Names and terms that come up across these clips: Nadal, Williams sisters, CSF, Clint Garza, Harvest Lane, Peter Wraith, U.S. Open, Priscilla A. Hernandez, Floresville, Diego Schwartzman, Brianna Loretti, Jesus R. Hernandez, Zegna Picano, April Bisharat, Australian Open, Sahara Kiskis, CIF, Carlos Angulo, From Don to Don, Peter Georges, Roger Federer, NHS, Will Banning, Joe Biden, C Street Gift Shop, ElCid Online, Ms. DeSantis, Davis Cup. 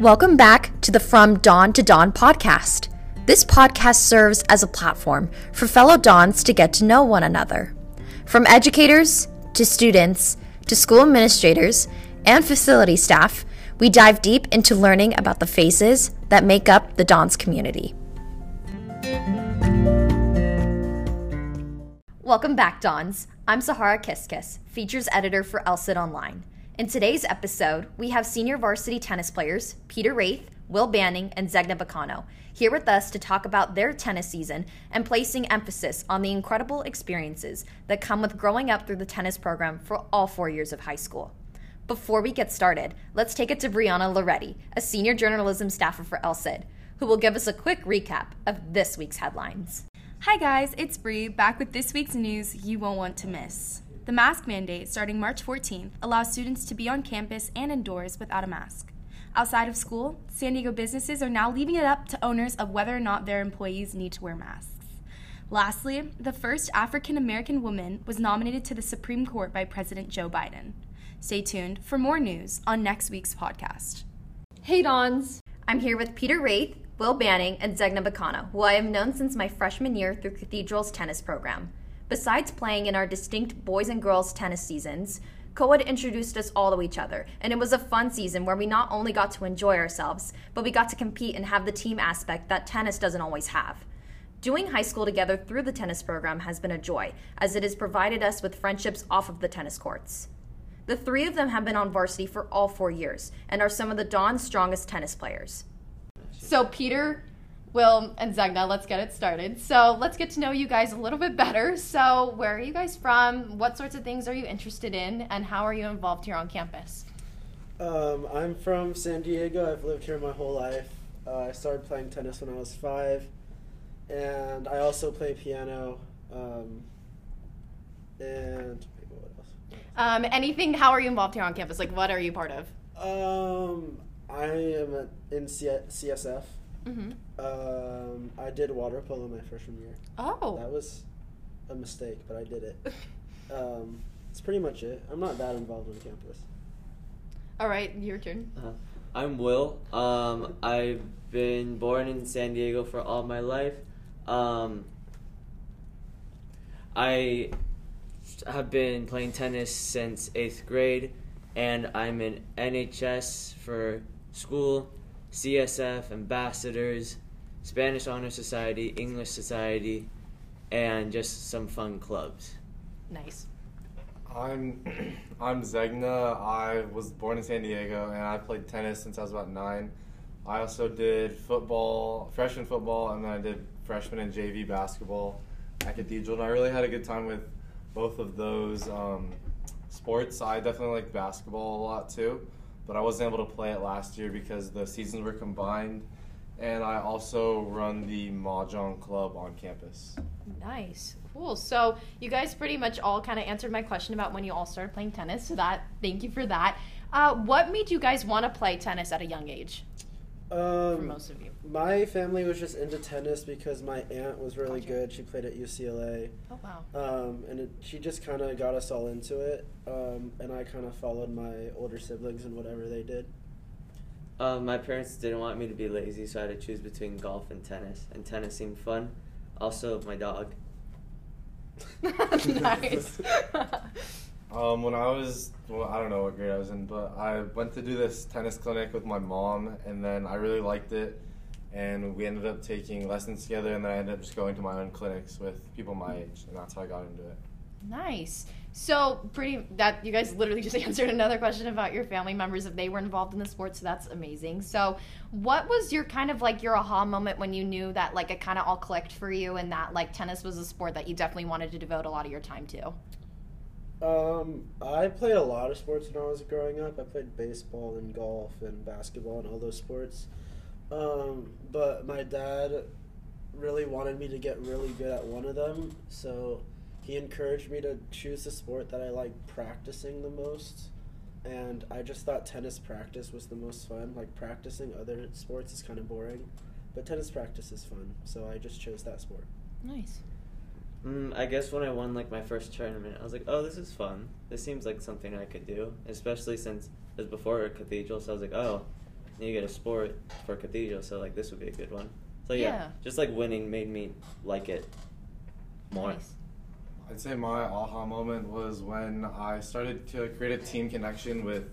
Welcome back to the From Don to Don podcast. This podcast serves as a platform for fellow Dons to get to know one another. From educators to students to school administrators and facility staff, we dive deep into learning about the faces that make up the Dons community. Welcome back, Dons. I'm Sahara Kiskis, features editor for ElCid Online. In today's episode, we have senior varsity tennis players Peter Wraith, Will Banning, and Zegna Picano here with us to talk about their tennis season and placing emphasis on the incredible experiences that come with growing up through the tennis program for all 4 years of high school. Before we get started, let's take it to Brianna Loretti, a senior journalism staffer for ElCid, who will give us a quick recap of this week's headlines. Hi guys, it's Bree, back with this week's news you won't want to miss. The mask mandate starting March 14th allows students to be on campus and indoors without a mask. Outside of school, San Diego businesses are now leaving it up to owners of whether or not their employees need to wear masks. Lastly, the first African American woman was nominated to the Supreme Court by President Joe Biden. Stay tuned for more news on next week's podcast. Hey Dons! I'm here with Peter Wraith, Will Banning, and Zegna Picano, who I have known since my freshman year through Cathedral's tennis program. Besides playing in our distinct boys and girls tennis seasons, co-ed introduced us all to each other, and it was a fun season where we not only got to enjoy ourselves, but we got to compete and have the team aspect that tennis doesn't always have. Doing high school together through the tennis program has been a joy, as it has provided us with friendships off of the tennis courts. The three of them have been on varsity for all 4 years, and are some of the Don's strongest tennis players. So Peter, Will, and Zegna, let's get it started. So let's get to know you guys a little bit better. So where are you guys from? What sorts of things are you interested in? And how are you involved here on campus? I'm from San Diego. I've lived here my whole life. I started playing tennis when I was 5. And I also play piano. And what else? Anything, how are you involved here on campus? Like, what are you part of? I am in CIF. Mm-hmm. I did water polo my freshman year. Oh. That was a mistake, but I did it. That's pretty much it. I'm not that involved on campus. All right, your turn. I'm Will. I've been born in San Diego for all my life. I have been playing tennis since 8th grade, and I'm in NHS for school, CSF, Ambassadors, Spanish Honor Society, English Society, and just some fun clubs. Nice. I'm Zegna. I was born in San Diego, and I played tennis since I was about 9. I also did football, freshman football, and then I did freshman and JV basketball at Cathedral, and I really had a good time with both of those sports. I definitely like basketball a lot, too. But I wasn't able to play it last year because the seasons were combined, and I also run the Mahjong Club on campus. Nice. Cool. So you guys pretty much all kind of answered my question about when you all started playing tennis, so thank you for that. What made you guys want to play tennis at a young age, for most of you? My family was just into tennis because my aunt was really good. She played at UCLA. Oh, wow. She just kind of got us all into it, and I kind of followed my older siblings and whatever they did. My parents didn't want me to be lazy, so I had to choose between golf and tennis, seemed fun. Also, my dog. Nice. When I was, I don't know what grade I was in, but I went to do this tennis clinic with my mom, and then I really liked it, and we ended up taking lessons together, and then I ended up just going to my own clinics with people my age, and that's how I got into it. Nice. So you guys literally just answered another question about your family members, if they were involved in the sport, so that's amazing. So what was your kind of like your aha moment when you knew that like it kind of all clicked for you and that like tennis was a sport that you definitely wanted to devote a lot of your time to? I played a lot of sports when I was growing up. I played baseball and golf and basketball and all those sports. But my dad really wanted me to get really good at one of them, so he encouraged me to choose the sport that I like practicing the most. And I just thought tennis practice was the most fun. Like, practicing other sports is kind of boring, but tennis practice is fun, so I just chose that sport. Nice. I guess when I won like my first tournament, I was like, oh, this is fun. This seems like something I could do, especially since it was before Cathedral, so I was like, oh, you get a sport for Cathedral, so like this would be a good one. So yeah. Just like winning made me like it more. Nice. I'd say my aha moment was when I started to create a team connection with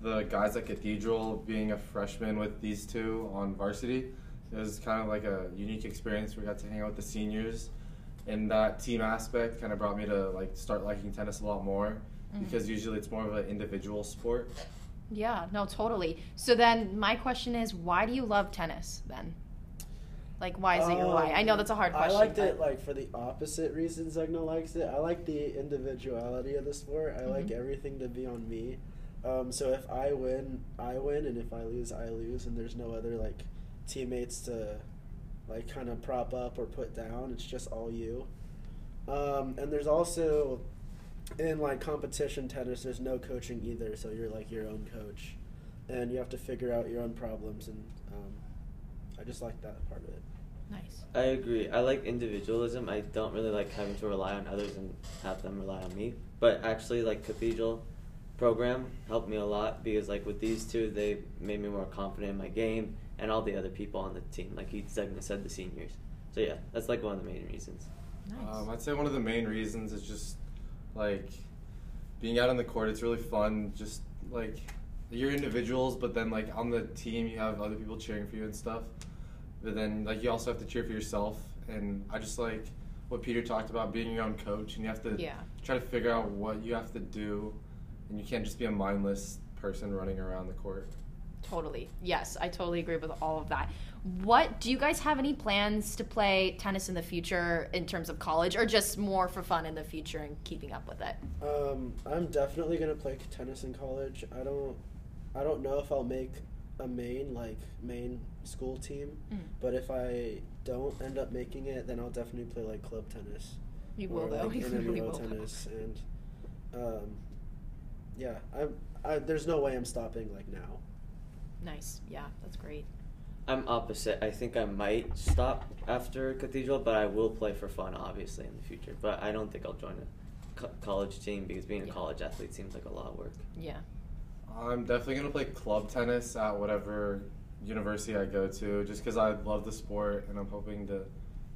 the guys at Cathedral, being a freshman with these two on varsity. It was kind of like a unique experience. We got to hang out with the seniors, and that team aspect kind of brought me to like start liking tennis a lot more, mm-hmm. because usually it's more of an individual sport. Yeah, no, totally. So then my question is, why do you love tennis then? Like, why is it your why? I know that's a hard question. I liked it, like, for the opposite reason Zegna likes it. I like the individuality of the sport. I mm-hmm. like everything to be on me. So if I win, I win, and if I lose, I lose, and there's no other, like, teammates to, like, kind of prop up or put down. It's just all you. And there's also, in, like, competition tennis, there's no coaching either, so you're, like, your own coach. And you have to figure out your own problems, and I just like that part of it. Nice. I agree. I like individualism. I don't really like having to rely on others and have them rely on me. But actually, like, Cathedral program helped me a lot because, like, with these two, they made me more confident in my game and all the other people on the team. Like he said, the seniors. So, yeah, that's, like, one of the main reasons. Nice. I'd say one of the main reasons is just, like, being out on the court. It's really fun. Just, like, you're individuals, but then, like, on the team, you have other people cheering for you and stuff. But then, like, you also have to cheer for yourself. And I just like what Peter talked about, being your own coach. And you have to try to figure out what you have to do. And you can't just be a mindless person running around the court. Totally. Yes, I totally agree with all of that. What, do you guys have any plans to play tennis in the future in terms of college, or just more for fun in the future and keeping up with it? I'm definitely going to play tennis in college. I don't know if I'll make a main school team, but if I don't end up making it, then I'll definitely play like club tennis. You will though. Like NWO tennis and yeah, I there's no way I'm stopping like now. Nice, yeah, that's great. I'm opposite. I think I might stop after Cathedral, but I will play for fun, obviously, in the future. But I don't think I'll join a college team because being a college athlete seems like a lot of work. Yeah. I'm definitely going to play club tennis at whatever university I go to, just because I love the sport, and I'm hoping to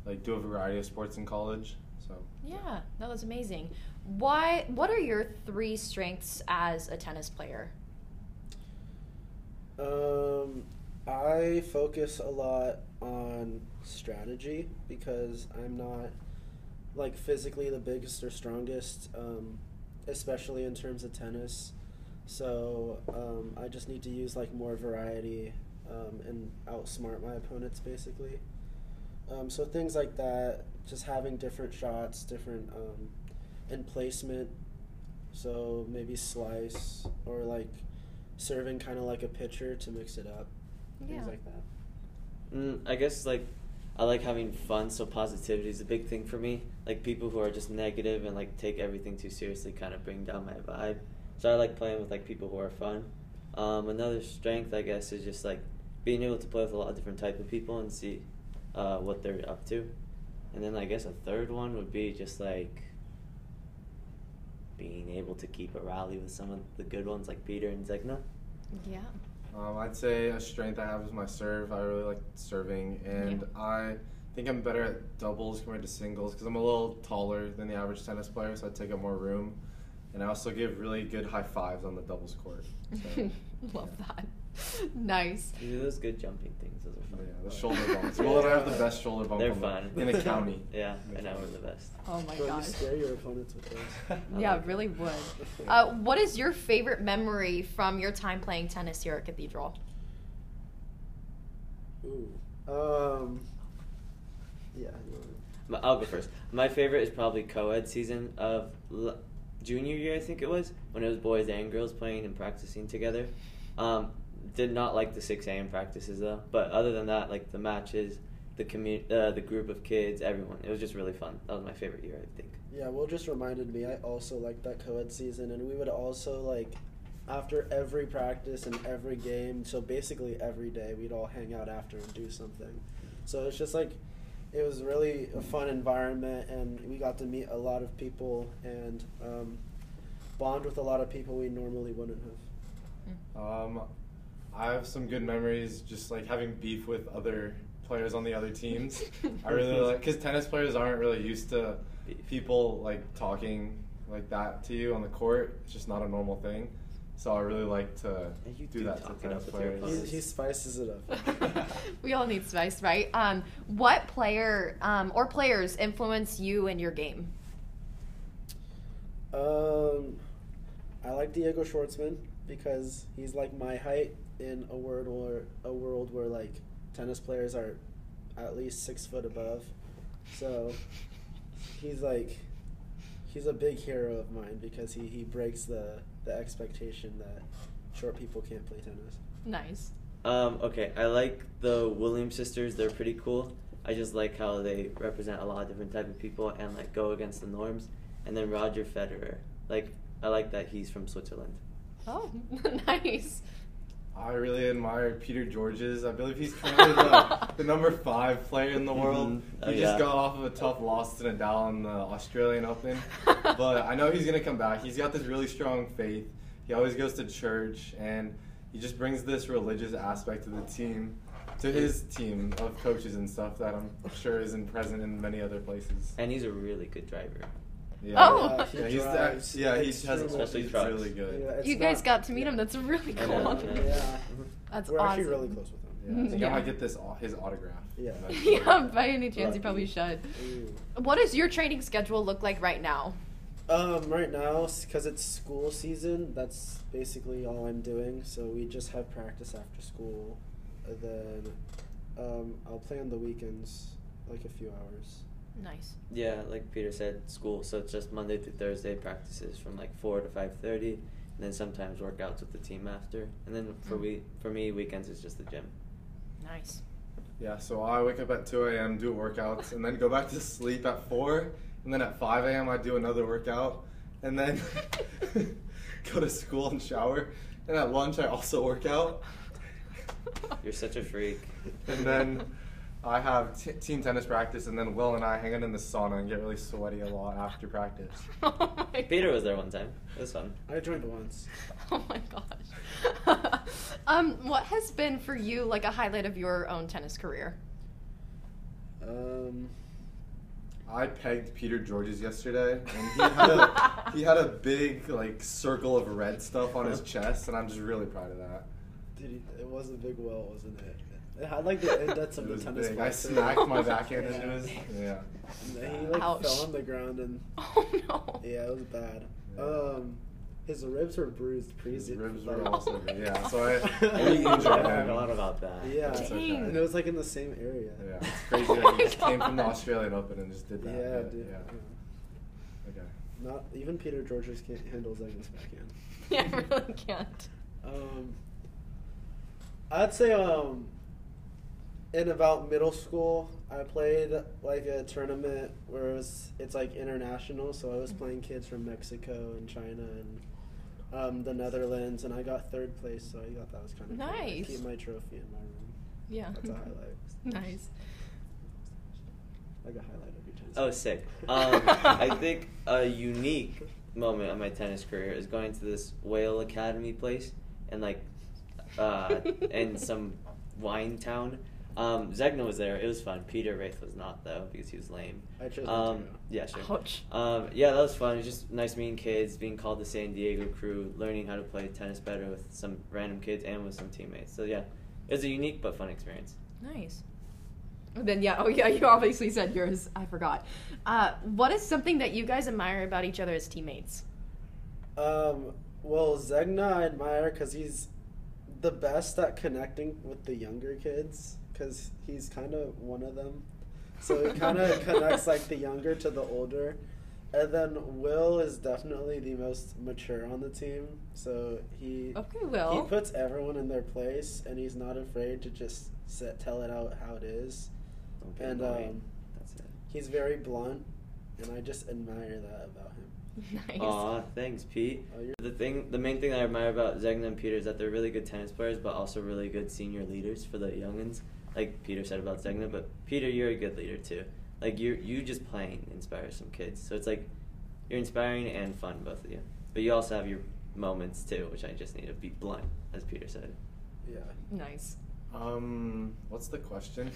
like do a variety of sports in college. So yeah, no, that's amazing. What are your three strengths as a tennis player? I focus a lot on strategy because I'm not like physically the biggest or strongest, especially in terms of tennis. So I just need to use like more variety and outsmart my opponents basically. So things like that, just having different shots, different and placement. So maybe slice or like serving kind of like a pitcher to mix it up, things like that. I guess like I like having fun, so positivity is a big thing for me. Like people who are just negative and like take everything too seriously kind of bring down my vibe. So I like playing with, like, people who are fun. Another strength, I guess, is just, like, being able to play with a lot of different type of people and see what they're up to. And then I guess a third one would be just, like, being able to keep a rally with some of the good ones like Peter and Zegna. Yeah. I'd say a strength I have is my serve. I really like serving. And I think I'm better at doubles compared to singles because I'm a little taller than the average tennis player, so I take up more room. And I also give really good high fives on the doubles court. So, love that. Nice. You do those good jumping things. Those are fun. Yeah, the shoulder bumps. Well, I have the best shoulder bump. They're fun. In the county. Yeah, and I were the best. Oh my gosh. You scare your opponents with those. Yeah, really would. What is your favorite memory from your time playing tennis here at Cathedral? Ooh. Yeah. I'll go first. My favorite is probably co-ed season of junior year, I think it was, when it was boys and girls playing and practicing together. Did not like the 6 a.m. practices though, but other than that, like the matches, the group of kids, everyone, it was just really fun. That was my favorite year, I think. Yeah, well, just reminded me, I also liked that co-ed season, and we would also like, after every practice and every game, so basically every day, we'd all hang out after and do something. So it's just like, it was really a fun environment, and we got to meet a lot of people and bond with a lot of people we normally wouldn't have. I have some good memories just like having beef with other players on the other teams. I really like, because tennis players aren't really used to people like talking like that to you on the court. It's just not a normal thing. So I really like to do that to tennis players. He spices it up. We all need spice, right? What player or players influence you in your game? I like Diego Schwartzman because he's like my height in a world where like tennis players are at least 6 foot above. So he's a big hero of mine because he breaks the expectation that short people can't play tennis. Nice. Okay, I like the Williams sisters. They're pretty cool. I just like how they represent a lot of different type of people and like go against the norms. And then Roger Federer. Like, I like that he's from Switzerland. Oh, nice. I really admire Peter Georges. I believe he's currently the number 5 player in the world. Mm-hmm. He just got off of a tough loss to Nadal in the Australian Open. But I know he's going to come back. He's got this really strong faith. He always goes to church, and he just brings this religious aspect to the team, to his team of coaches and stuff that I'm sure isn't present in many other places. And he's a really good driver. Yeah. Oh, yeah, he has especially trucks. Really good. Yeah, you guys got to meet him. That's really cool. Yeah. That's We're awesome. Actually really close with him. Yeah. I think I might get his autograph. Yeah. Yeah. By any chance, you probably should. Ooh. What does your training schedule look like right now? Right now, because it's school season, that's basically all I'm doing. So we just have practice after school, and then I'll play on the weekends, like a few hours. Nice. Yeah, like Peter said, school. So it's just Monday through Thursday practices from like 4 to 5:30, and then sometimes workouts with the team after. And then for me, weekends is just the gym. Nice. Yeah. So I wake up at 2 a.m. do workouts, and then go back to sleep at 4, and then at 5 a.m. I do another workout, and then go to school and shower, and at lunch I also work out. You're such a freak. And then I have team tennis practice, and then Will and I hang out in the sauna and get really sweaty a lot after practice. Oh my Peter God. Was there one time. It was fun. I joined once. Oh my gosh. What has been for you like a highlight of your own tennis career? I pegged Peter Georges yesterday, and he had a big like circle of red stuff on his chest, and I'm just really proud of that. Dude, it was a big well, wasn't it? It had like the index of the tennis ball. I smacked my backhand into his. Yeah. And he like Ouch. Fell on the ground and. Oh no. Yeah, it was bad. Yeah. His ribs were bruised. His ribs were also yeah. So I really injured him. I forgot about that. Yeah. Okay. And it was like in the same area. Yeah. It's crazy. Oh that he just came from the Australian Open and just did that. Yeah, but, dude. Yeah. Yeah. Okay. Not even Peter Georges can't handle Zegna's backhand. Yeah, I really can't. I'd say In about middle school, I played like a tournament where it's like international. So I was playing kids from Mexico and China and the Netherlands, and I got 3rd place. So I thought that was kind of nice. Cool. I keep my trophy in my room. Yeah, that's a highlight. Nice. Like a highlight of your tennis. Oh, sick! I think a unique moment of my tennis career is going to this Whale Academy place and like in some wine town. Zegna was there. It was fun. Peter Wraith was not, though, because he was lame. I chose him, too. Yeah, sure. Ouch. Yeah, that was fun. It was just nice meeting kids, being called the San Diego crew, learning how to play tennis better with some random kids and with some teammates. So, yeah, it was a unique but fun experience. Nice. And then, yeah, oh, yeah, you obviously said yours. I forgot. What is something that you guys admire about each other as teammates? Well, Zegna I admire because he's the best at connecting with the younger kids. Because he's kind of one of them. So it kind of connects like the younger to the older. And then Will is definitely the most mature on the team. So he puts everyone in their place, and he's not afraid to just tell it out how it is. And that's it. He's very blunt, and I just admire that about him. Nice. Aw, thanks, Pete. The main thing that I admire about Zegna and Peter is that they're really good tennis players, but also really good senior leaders for the youngins. Like Peter said about Zegna, but Peter, you're a good leader too. Like you just playing inspires some kids. So it's like you're inspiring and fun, both of you. But you also have your moments too, which I just need to be blunt, as Peter said. Yeah. Nice. What's the question?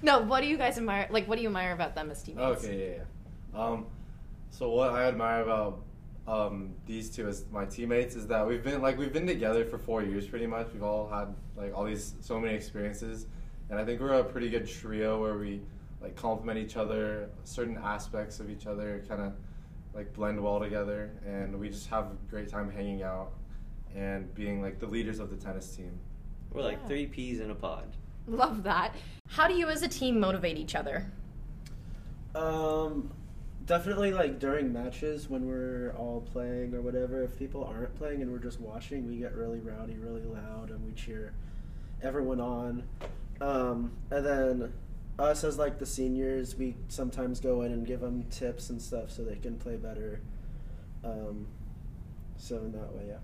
No, what do you guys admire? Like, what do you admire about them as teammates? Okay, yeah, yeah. So what I admire about these two as my teammates is that we've been together for 4 years pretty much. We've all had like all these so many experiences, and I think we're a pretty good trio where we like complement each other, certain aspects of each other, kind of like blend well together, and we just have a great time hanging out and being like the leaders of the tennis team. We're like three peas in a pod. Love that. How do you as a team motivate each other? Definitely like during matches when we're all playing or whatever, if people aren't playing and we're just watching, we get really rowdy, really loud, and we cheer everyone on. And then us as like the seniors, we sometimes go in and give them tips and stuff so they can play better. So in that way, yeah.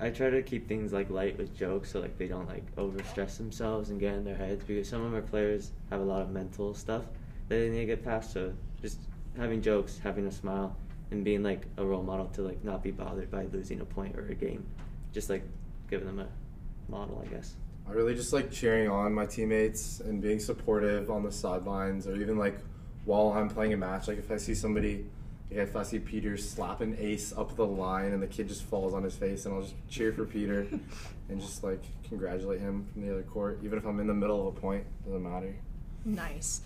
I try to keep things like light with jokes so like they don't like overstress themselves and get in their heads, because some of our players have a lot of mental stuff that they need to get past. So just having jokes, having a smile, and being like a role model to like not be bothered by losing a point or a game, just like giving them a model, I guess. I really just like cheering on my teammates and being supportive on the sidelines, or even like while I'm playing a match, like if I see somebody. Yeah, if I see Peter slap an ace up the line and the kid just falls on his face, and I'll just cheer for Peter and just like congratulate him from the other court, even if I'm in the middle of a point, doesn't matter. Nice.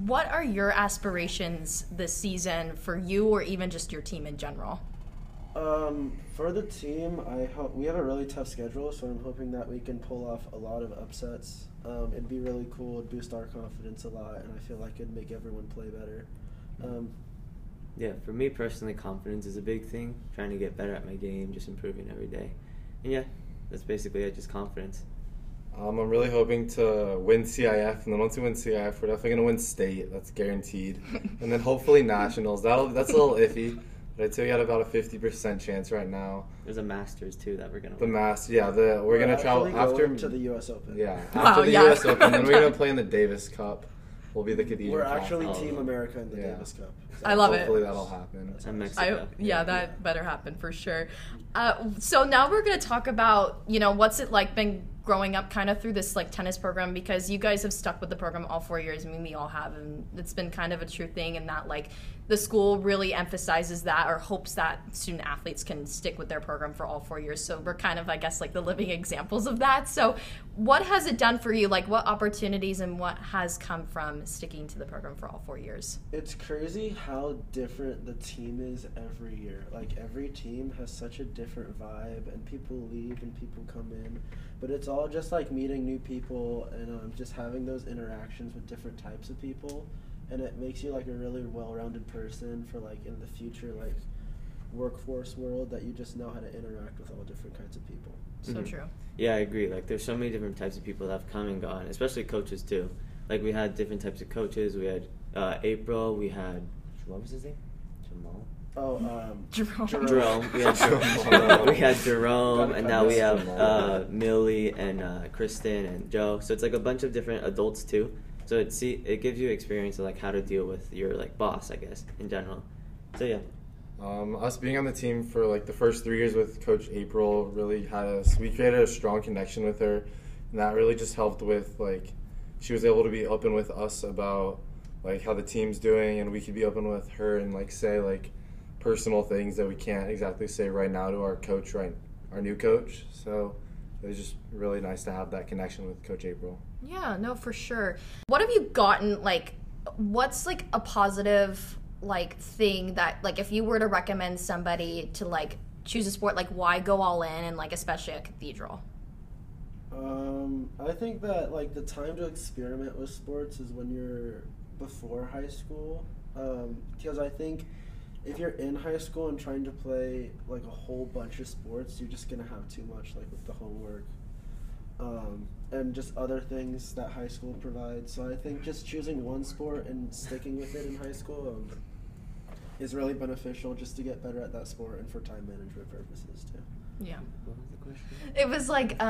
What are your aspirations this season for you, or even just your team in general? For the team, I hope we have a really tough schedule, so I'm hoping that we can pull off a lot of upsets. It'd be really cool, it'd boost our confidence a lot, and I feel like it'd make everyone play better. Yeah, for me personally, confidence is a big thing. Trying to get better at my game, just improving every day. And yeah, that's basically it, just confidence. I'm really hoping to win CIF, and then once we win CIF, we're definitely going to win state. That's guaranteed. And then hopefully nationals. That's a little iffy, but I'd say we had about a 50% chance right now. There's a Masters, too, that we're going to win. The Masters, yeah. We're going to travel after to the U.S. Open. Yeah, after the U.S. Open, then we're going to play in the Davis Cup. We'll be the Cathedral. We're actually Team America in the Davis Cup. So I love hopefully it. Hopefully that'll happen. That better happen for sure. So now we're going to talk about, you know, what's it like been growing up kind of through this like tennis program, because you guys have stuck with the program all 4 years. I mean, we all have, and it's been kind of a true thing, and that like the school really emphasizes that or hopes that student athletes can stick with their program for all 4 years. So we're kind of, I guess, like the living examples of that. So what has it done for you? Like what opportunities and what has come from sticking to the program for all 4 years? It's crazy how different the team is every year. Like every team has such a different vibe, and people leave and people come in, but it's all just like meeting new people and just having those interactions with different types of people, and it makes you like a really well-rounded person for like in the future like workforce world, that you just know how to interact with all different kinds of people. So True. Yeah, I agree. Like there's so many different types of people that have come and gone, especially coaches too. Like we had different types of coaches. We had April, we had, what was his name? Jamal? Jerome. We had Jerome, and now we have Millie and Kristen and Joe. So it's like a bunch of different adults too. So it gives you experience of like how to deal with your like boss, I guess, in general. So yeah. Us being on the team for like the first 3 years with Coach April really we created a strong connection with her, and that really just helped with like she was able to be open with us about like how the team's doing, and we could be open with her and like say like personal things that we can't exactly say right now to our coach, our new coach. So it was just really nice to have that connection with Coach April. Yeah, no, for sure. What have you gotten, like, what's like a positive like thing that like if you were to recommend somebody to like choose a sport, like why go all in, and like especially at Cathedral? I think that like the time to experiment with sports is when you're before high school, because I think if you're in high school and trying to play like a whole bunch of sports, you're just gonna have too much like with the homework and just other things that high school provides. So I think just choosing one sport and sticking with it in high school is really beneficial, just to get better at that sport and for time management purposes too. Yeah. What was the question? It was like,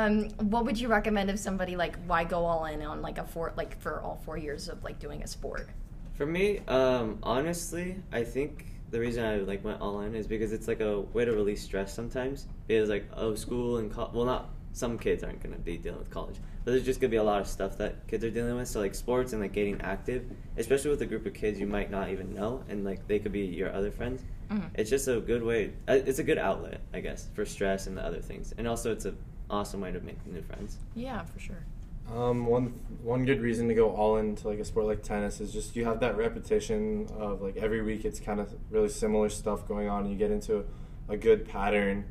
what would you recommend if somebody like why go all in on like for all 4 years of like doing a sport? For me, honestly, I think the reason I like went all in is because it's like a way to release stress sometimes. Because like school and not some kids aren't going to be dealing with college, but there's just going to be a lot of stuff that kids are dealing with. So like sports and like getting active, especially with a group of kids you might not even know, and like they could be your other friends. Mm-hmm. It's just a good way. It's a good outlet, I guess, for stress and the other things. And also it's an awesome way to make new friends. Yeah, for sure. One good reason to go all into like a sport like tennis is just you have that repetition of like every week it's kind of really similar stuff going on, and you get into a good pattern,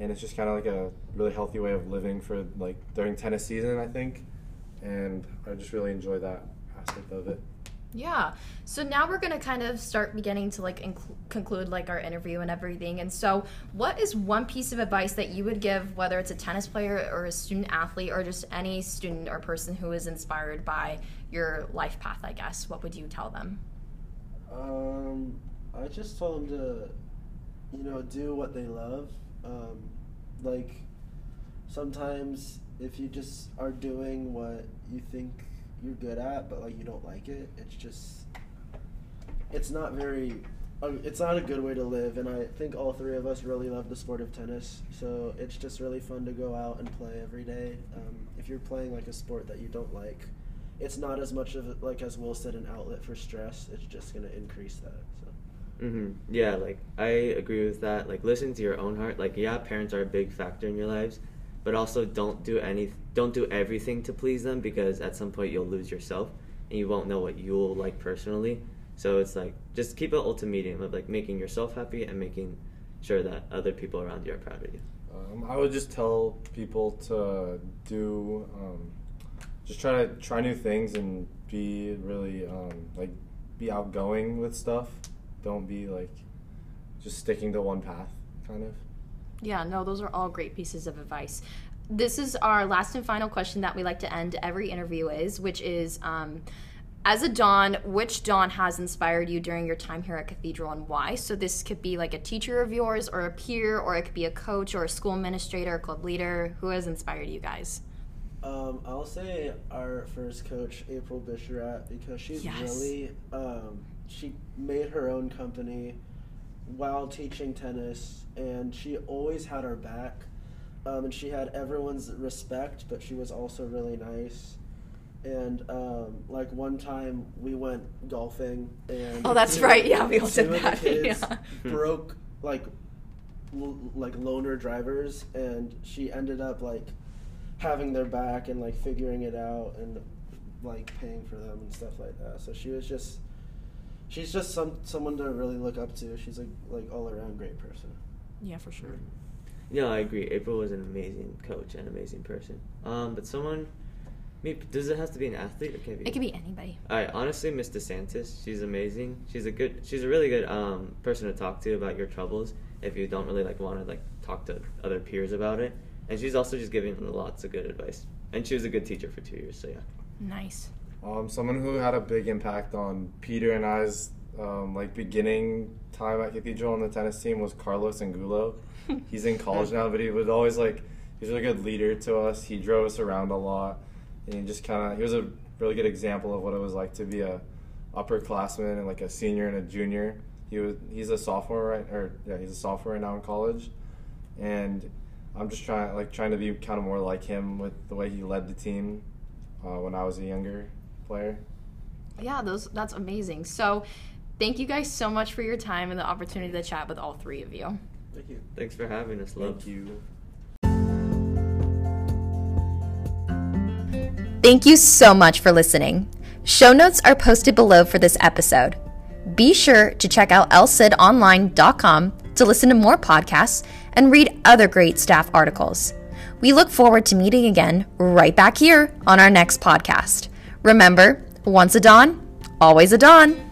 and it's just kind of like a really healthy way of living for like during tennis season, I think, and I just really enjoy that aspect of it. Yeah. So now we're going to kind of start beginning to like conclude like our interview and everything. And so what is one piece of advice that you would give, whether it's a tennis player or a student athlete or just any student or person who is inspired by your life path, I guess? What would you tell them? I just tell them to, you know, do what they love. Like sometimes if you just are doing what you think you're good at, but like you don't like it, it's not a good way to live. And I think all three of us really love the sport of tennis, so it's just really fun to go out and play every day. If you're playing like a sport that you don't like, it's not as much of like, as Will said, an outlet for stress. It's just going to increase that. So yeah, like I agree with that. Like listen to your own heart. Like yeah, parents are a big factor in your lives, but also don't do everything to please them, because at some point you'll lose yourself and you won't know what you'll like personally. So it's like just keep an ultimate medium of like making yourself happy and making sure that other people around you are proud of you. I would just tell people to do just try new things and be really like be outgoing with stuff. Don't be like just sticking to one path kind of. Yeah, no, those are all great pieces of advice. This is our last and final question that we like to end every interview is, which is, as a Don, which Don has inspired you during your time here at Cathedral and why? So this could be like a teacher of yours or a peer, or it could be a coach or a school administrator, club leader. Who has inspired you guys? I'll say our first coach, April Bisharat, because she's really, she made her own company while teaching tennis, and she always had our back, and she had everyone's respect, but she was also really nice. And like one time we went golfing, and we all did that. Broke like loner drivers, and she ended up like having their back and like figuring it out and like paying for them and stuff like that. So she was just. She's just someone to really look up to. She's like all around great person. Yeah, for sure. Yeah, I agree. April was an amazing coach and amazing person. But someone, maybe, does it have to be an athlete? Or can it be? It could be anybody. All right, honestly, Ms. DeSantis, she's amazing. She's a really good person to talk to about your troubles if you don't really like want to like talk to other peers about it. And she's also just giving lots of good advice. And she was a good teacher for 2 years. So yeah. Nice. Someone who had a big impact on Peter and I's like beginning time at Cathedral on the tennis team was Carlos Angulo. He's in college now, but he was always like, he was a good leader to us. He drove us around a lot, and he was a really good example of what it was like to be a upperclassman and like a senior and a junior. He's a sophomore he's a sophomore now in college, and I'm just trying to be kind of more like him with the way he led the team when I was a younger player. Yeah, that's amazing. So thank you guys so much for your time and the opportunity to chat with all three of you. Thank you. Thanks for having us. Love. Thank you. Thank you so much for listening. Show notes are posted below for this episode. Be sure to check out elcidonline.com to listen to more podcasts and read other great staff articles. We look forward to meeting again right back here on our next podcast. Remember, once a Don, always a Don.